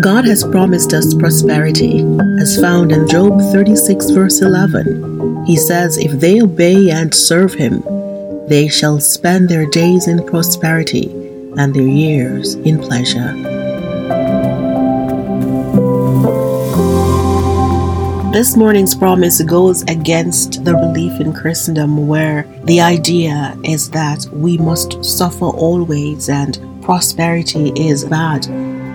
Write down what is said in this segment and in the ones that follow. God has promised us prosperity, as found in Job 36 verse 11. He says, if they obey and serve Him, they shall spend their days in prosperity and their years in pleasure. This morning's promise goes against the belief in Christendom, where the idea is that we must suffer always and prosperity is bad.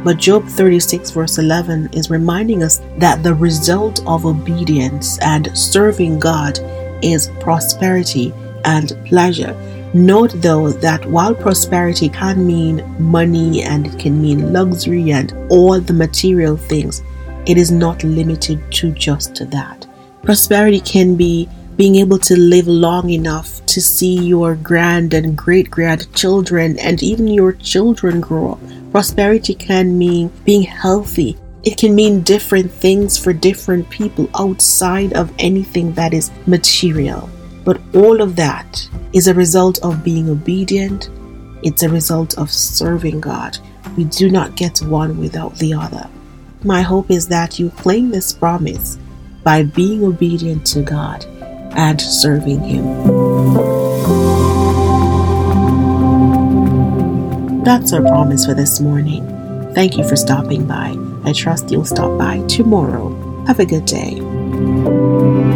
But Job 36 verse 11 is reminding us that the result of obedience and serving God is prosperity and pleasure. Note though that while prosperity can mean money and it can mean luxury and all the material things, it is not limited to just that. Prosperity can be being able to live long enough to see your grand and great-grandchildren and even your children grow up. Prosperity can mean being healthy. It can mean different things for different people outside of anything that is material. But all of that is a result of being obedient. It's a result of serving God. We do not get one without the other. My hope is that you claim this promise by being obedient to God and serving Him. That's our promise for this morning. Thank you for stopping by. I trust you'll stop by tomorrow. Have a good day.